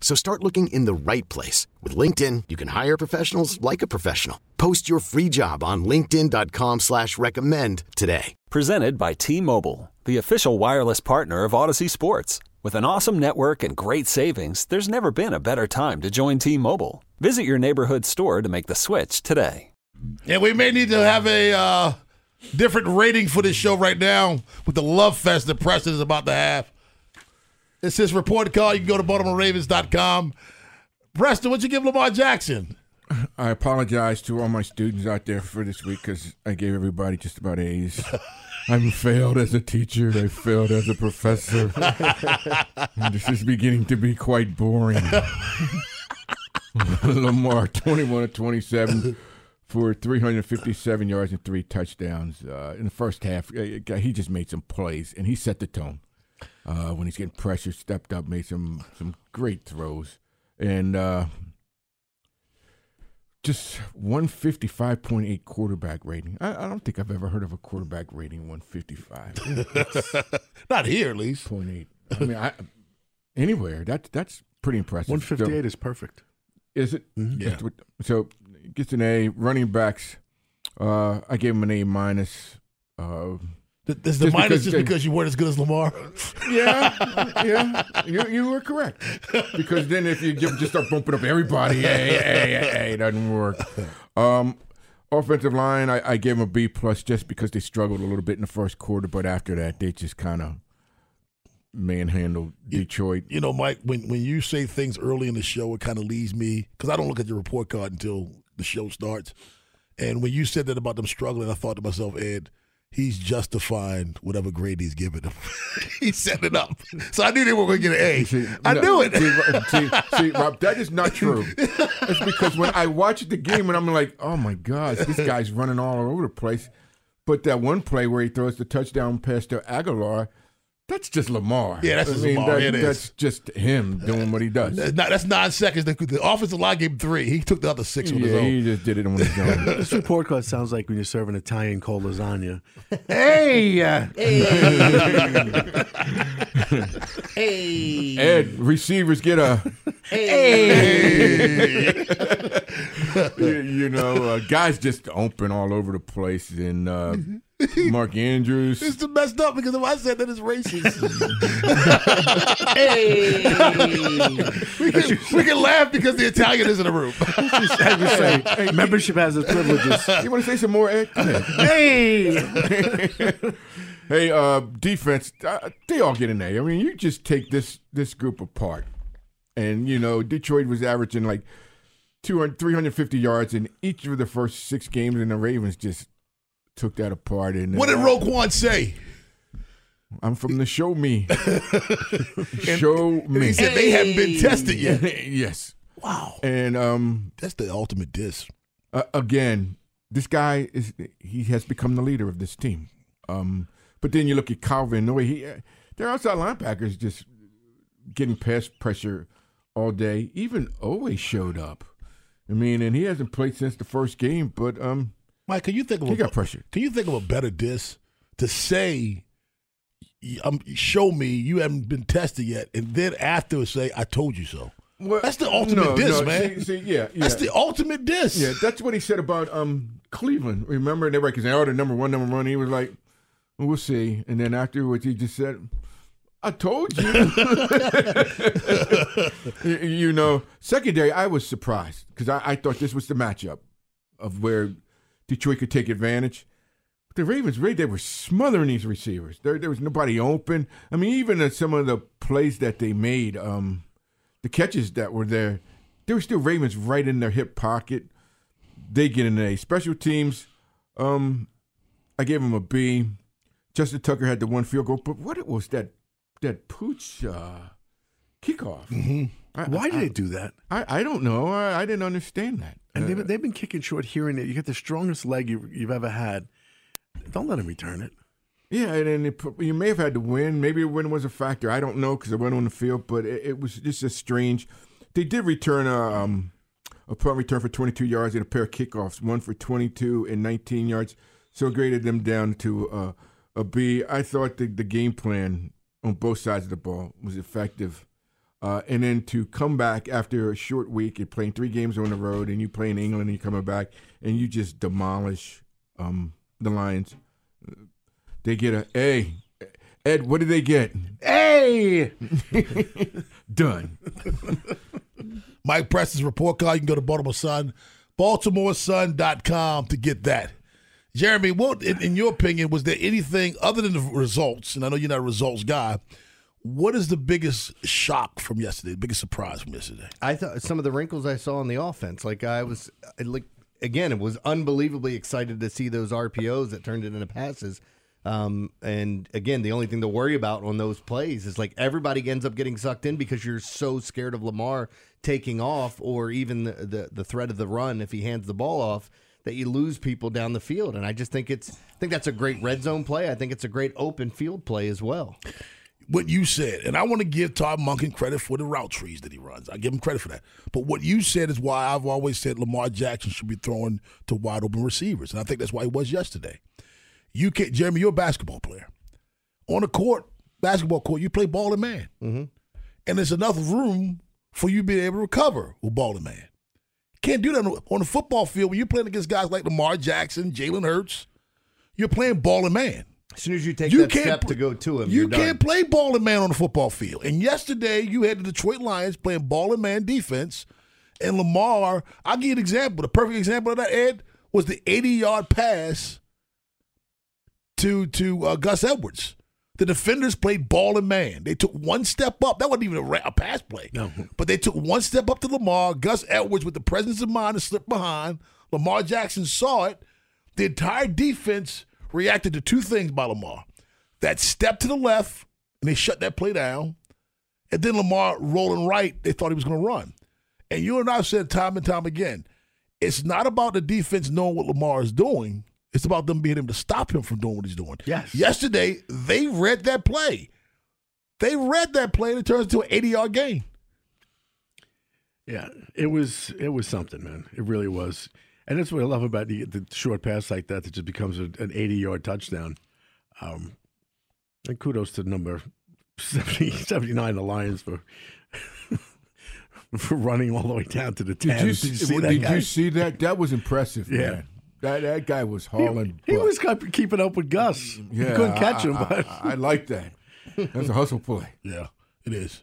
So start looking in the right place. With LinkedIn, you can hire professionals like a professional. Post your free job on linkedin.com/recommend today. Presented by T-Mobile, the official wireless partner of Odyssey Sports. With an awesome network and great savings, there's never been a better time to join T-Mobile. Visit your neighborhood store to make the switch today. Yeah, we may need to have a different rating for this show right now with the love fest that Preston is about to have. It's his report call. You can go to BaltimoreRavens.com. Preston, what'd you give Lamar Jackson? I apologize to all my students out there for this week because I gave everybody just about A's. I failed as a teacher. I failed as a professor. This is beginning to be quite boring. Lamar, 21-27 for 357 yards and 3 touchdowns. In the first half, he just made some plays, and he set the tone. When he's getting pressure, stepped up, made some great throws. And just 155.8 quarterback rating. I don't think I've ever heard of a quarterback rating 155. Not here, at least. 0.8. I mean, anywhere. That's pretty impressive. 158 is perfect. Is it? Mm-hmm. Yeah. So gets an A. Running backs, I gave him an A-minus. Is the minus just because you weren't as good as Lamar? Yeah, you were correct. Because then if you just start bumping up everybody, hey, it doesn't work. Offensive line, I gave them a B+ just because they struggled a little bit in the first quarter, but after that, they just kind of manhandled Detroit. You know, Mike, when you say things early in the show, it kind of leads me, because I don't look at your report card until the show starts. And when you said that about them struggling, I thought to myself, Ed, he's justifying whatever grade he's giving them. He set it up. So I knew they were going to get an A. I knew it. See, Rob, that is not true. It's because when I watch the game and I'm like, oh, my gosh, this guy's running all over the place. But that one play where he throws the touchdown pass to Aguilar, that's just Lamar. Yeah, that's just Lamar. That's just him doing what he does. That's 9 seconds. The offensive line gave him 3. He took the other 6 on his own. He just did it on his own. This report card sounds like when you're serving Italian cold lasagna. Hey! Ed, receivers get a... Hey! Guys just open all over the place and... Mark Andrews. It's the messed up because if I said that, it's racist. Hey, we can laugh because the Italian is in the room. Hey, membership has its privileges. You want to say some more, Ed? Hey, defense. They all get an A. I mean, you just take this group apart, and Detroit was averaging like 350 yards in each of the first 6 games, and the Ravens just took that apart. And what did Roquan say? I'm from the show me. He said they haven't been tested yet. Yes. Wow. And that's the ultimate diss. Again, this guy has become the leader of this team. But then you look at Kyle Van Noy. Their outside linebackers just getting pass pressure all day. Even always showed up. I mean, and he hasn't played since the first game, but Mike, can you think of a better diss to say, show me you haven't been tested yet, and then after say, I told you so? Well, that's the ultimate diss, man. See, yeah. That's the ultimate diss. Yeah, that's what he said about Cleveland, remember? And everybody could say, oh, the number one. And he was like, we'll see. And then afterwards, he just said, I told you. Secondary, I was surprised because I thought this was the matchup of where Detroit could take advantage. But the Ravens, they were smothering these receivers. There was nobody open. I mean, even at some of the plays that they made, the catches that were there, there were still Ravens right in their hip pocket. They get an A. Special teams, I gave them a B. Justin Tucker had the one field goal. But what it was that pooch kickoff. Mm-hmm. Why did they do that? I don't know. I didn't understand that. And they've been kicking short here and there. You get the strongest leg you've ever had. Don't let him return it. Yeah, and you may have had to win. Maybe a win was a factor. I don't know because I went on the field, but it was just a strange. They did return a punt return for 22 yards and a pair of kickoffs, one for 22 and 19 yards. So it graded them down to a B. I thought the game plan on both sides of the ball was effective. And then to come back after a short week, you're playing three games on the road, and you play in England, and you're coming back, and you just demolish the Lions. They get an A. Ed, what did they get? A! Done. Mike Preston's report card. You can go to Baltimore Sun, BaltimoreSun.com to get that. Jeremy, what, in your opinion, was there anything other than the results, and I know you're not a results guy, what is the biggest shock from yesterday, the biggest surprise from yesterday? I thought some of the wrinkles I saw on the offense. Again, it was unbelievably excited to see those RPOs that turned it into passes. And again, the only thing to worry about on those plays is like everybody ends up getting sucked in because you're so scared of Lamar taking off or even the threat of the run if he hands the ball off that you lose people down the field. And I just think I think that's a great red zone play. I think it's a great open field play as well. What you said, and I want to give Todd Monken credit for the route trees that he runs. I give him credit for that. But what you said is why I've always said Lamar Jackson should be throwing to wide open receivers, and I think that's why he was yesterday. You can't, Jeremy, you're a basketball player. On a court, basketball court, you play ball and man. Mm-hmm. And there's enough room for you to be able to recover with ball and man. Can't do that on the football field when you're playing against guys like Lamar Jackson, Jalen Hurts. You're playing ball and man. As soon as you take that step to go to him, you can't play ball and man on the football field. And yesterday, you had the Detroit Lions playing ball and man defense. And Lamar, I'll give you an example. The perfect example of that, Ed, was the 80-yard pass to Gus Edwards. The defenders played ball and man. They took one step up. That wasn't even a pass play. No. But they took one step up to Lamar. Gus Edwards, with the presence of mind, and slipped behind. Lamar Jackson saw it. The entire defense reacted to two things by Lamar. That step to the left, and they shut that play down. And then Lamar rolling right, they thought he was going to run. And you and I have said time and time again, it's not about the defense knowing what Lamar is doing. It's about them being able to stop him from doing what he's doing. Yes. Yesterday, they read that play. And it turns into an 80-yard game. Yeah, it was something, man. It really was. And that's what I love about the short pass like that just becomes an 80-yard touchdown. And kudos to number 79, the Lions, for running all the way down to the 10. Did you see that? That was impressive, yeah. Man. That guy was hauling. He was keeping up with Gus. Yeah, you couldn't catch him. But I like that. That's a hustle play. Yeah, it is.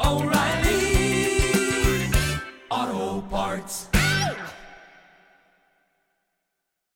O'Reilly Auto Parts.